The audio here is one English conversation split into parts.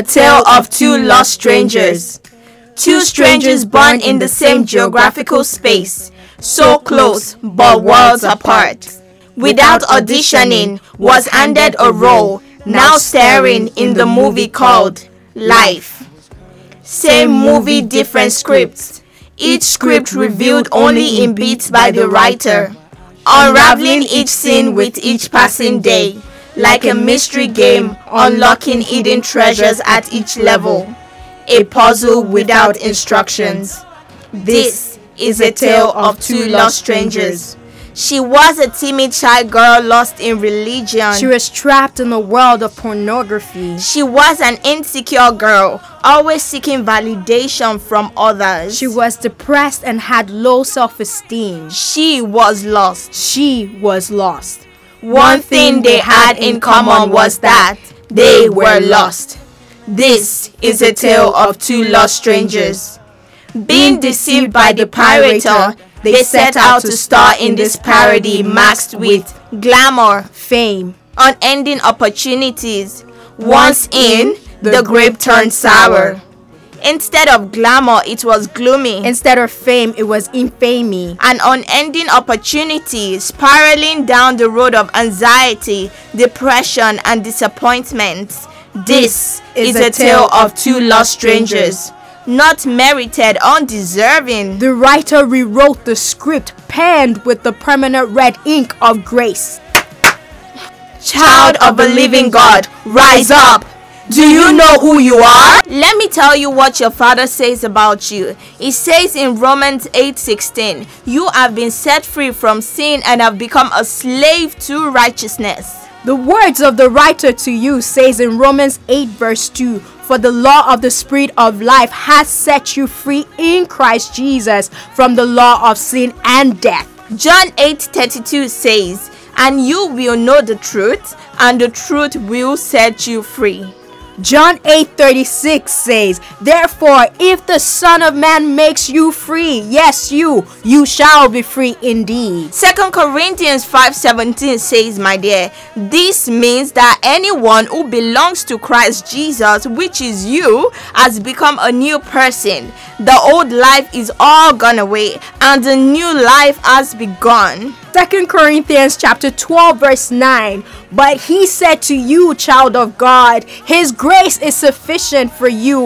a tale of two lost strangers. Two strangers born in the same geographical space, so close but worlds apart. Without auditioning, was handed a role, now starring in the movie called Life. Same movie, different scripts. Each script revealed only in bits by the writer, unraveling each scene with each passing day, like a mystery game, unlocking hidden treasures at each level, a puzzle without instructions. This is a tale of two lost strangers. She was a timid shy girl lost in religion. She was trapped in a world of pornography. She was an insecure girl, always seeking validation from others. She was depressed and had low self-esteem. She was lost. One thing they had in common was that they were lost. This is a tale of two lost strangers. Being deceived by the pirator, they set out to star in this parody masked with glamour, fame, unending opportunities. Once in, the grape turned sour. Instead of glamour, it was gloomy. Instead of fame, it was infamy. An unending opportunity, spiraling down the road of anxiety, depression, and disappointment. This is a tale of two lost strangers. Not merited, undeserving. The writer rewrote the script, penned with the permanent red ink of grace. Child of a living God, rise up. Do you know who you are? Let me tell you what your Father says about you. He says in Romans 8:16, you have been set free from sin and have become a slave to righteousness. The words of the writer to you says in Romans 8:2, for the law of the Spirit of life has set you free in Christ Jesus from the law of sin and death. John 8:32 says, and you will know the truth, and the truth will set you free. John 8:36 says, therefore, if the Son of Man makes you free, yes, you shall be free indeed. 2 Corinthians 5:17 says, my dear, this means that anyone who belongs to Christ Jesus, which is you, has become a new person. The old life is all gone away, and the new life has begun. 2 Corinthians chapter 12 verse 9, but he said to you, child of God, his grace is sufficient for you.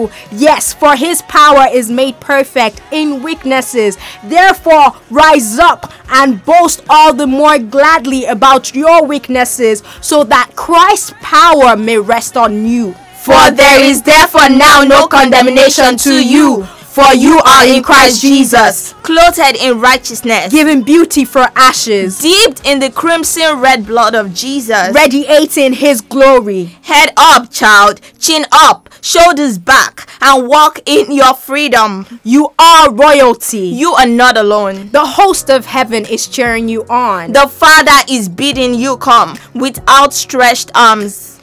Yes, for his power is made perfect in weaknesses. Therefore, rise up and boast all the more gladly about your weaknesses, so that Christ's power may rest on you. For there is therefore now no condemnation to you, for you are in Christ Jesus, clothed in righteousness, given beauty for ashes, dipped in the crimson red blood of Jesus, radiating his glory. Head up, child, chin up, shoulders back, and walk in your freedom. You are royalty. You are not alone. The host of heaven is cheering you on. The Father is bidding you come with outstretched arms.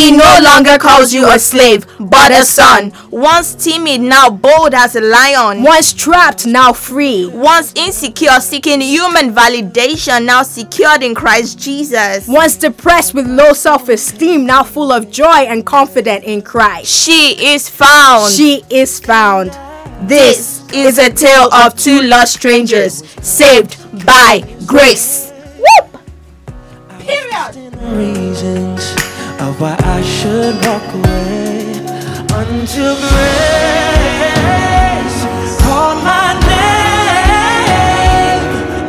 He no longer calls you a slave, but a son. Once timid, now bold as a lion. Once trapped, now free. Once insecure, seeking human validation, now secured in Christ Jesus. Once depressed with low self-esteem, now full of joy and confident in Christ. She is found. This is a tale of two lost strangers, saved by grace. Whoop! Period. Of why I should walk away until grace called my name.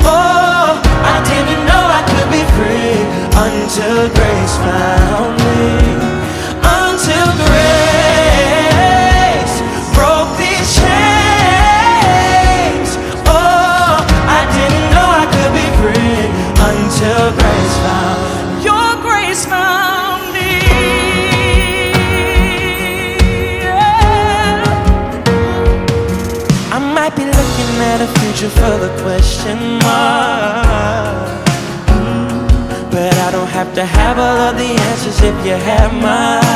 Oh, I didn't know I could be free until grace found me. Until grace broke these chains. Oh, I didn't know I could be free until grace found me. Your grace found me. A future full of question marks, but I don't have to have all of the answers if you have mine.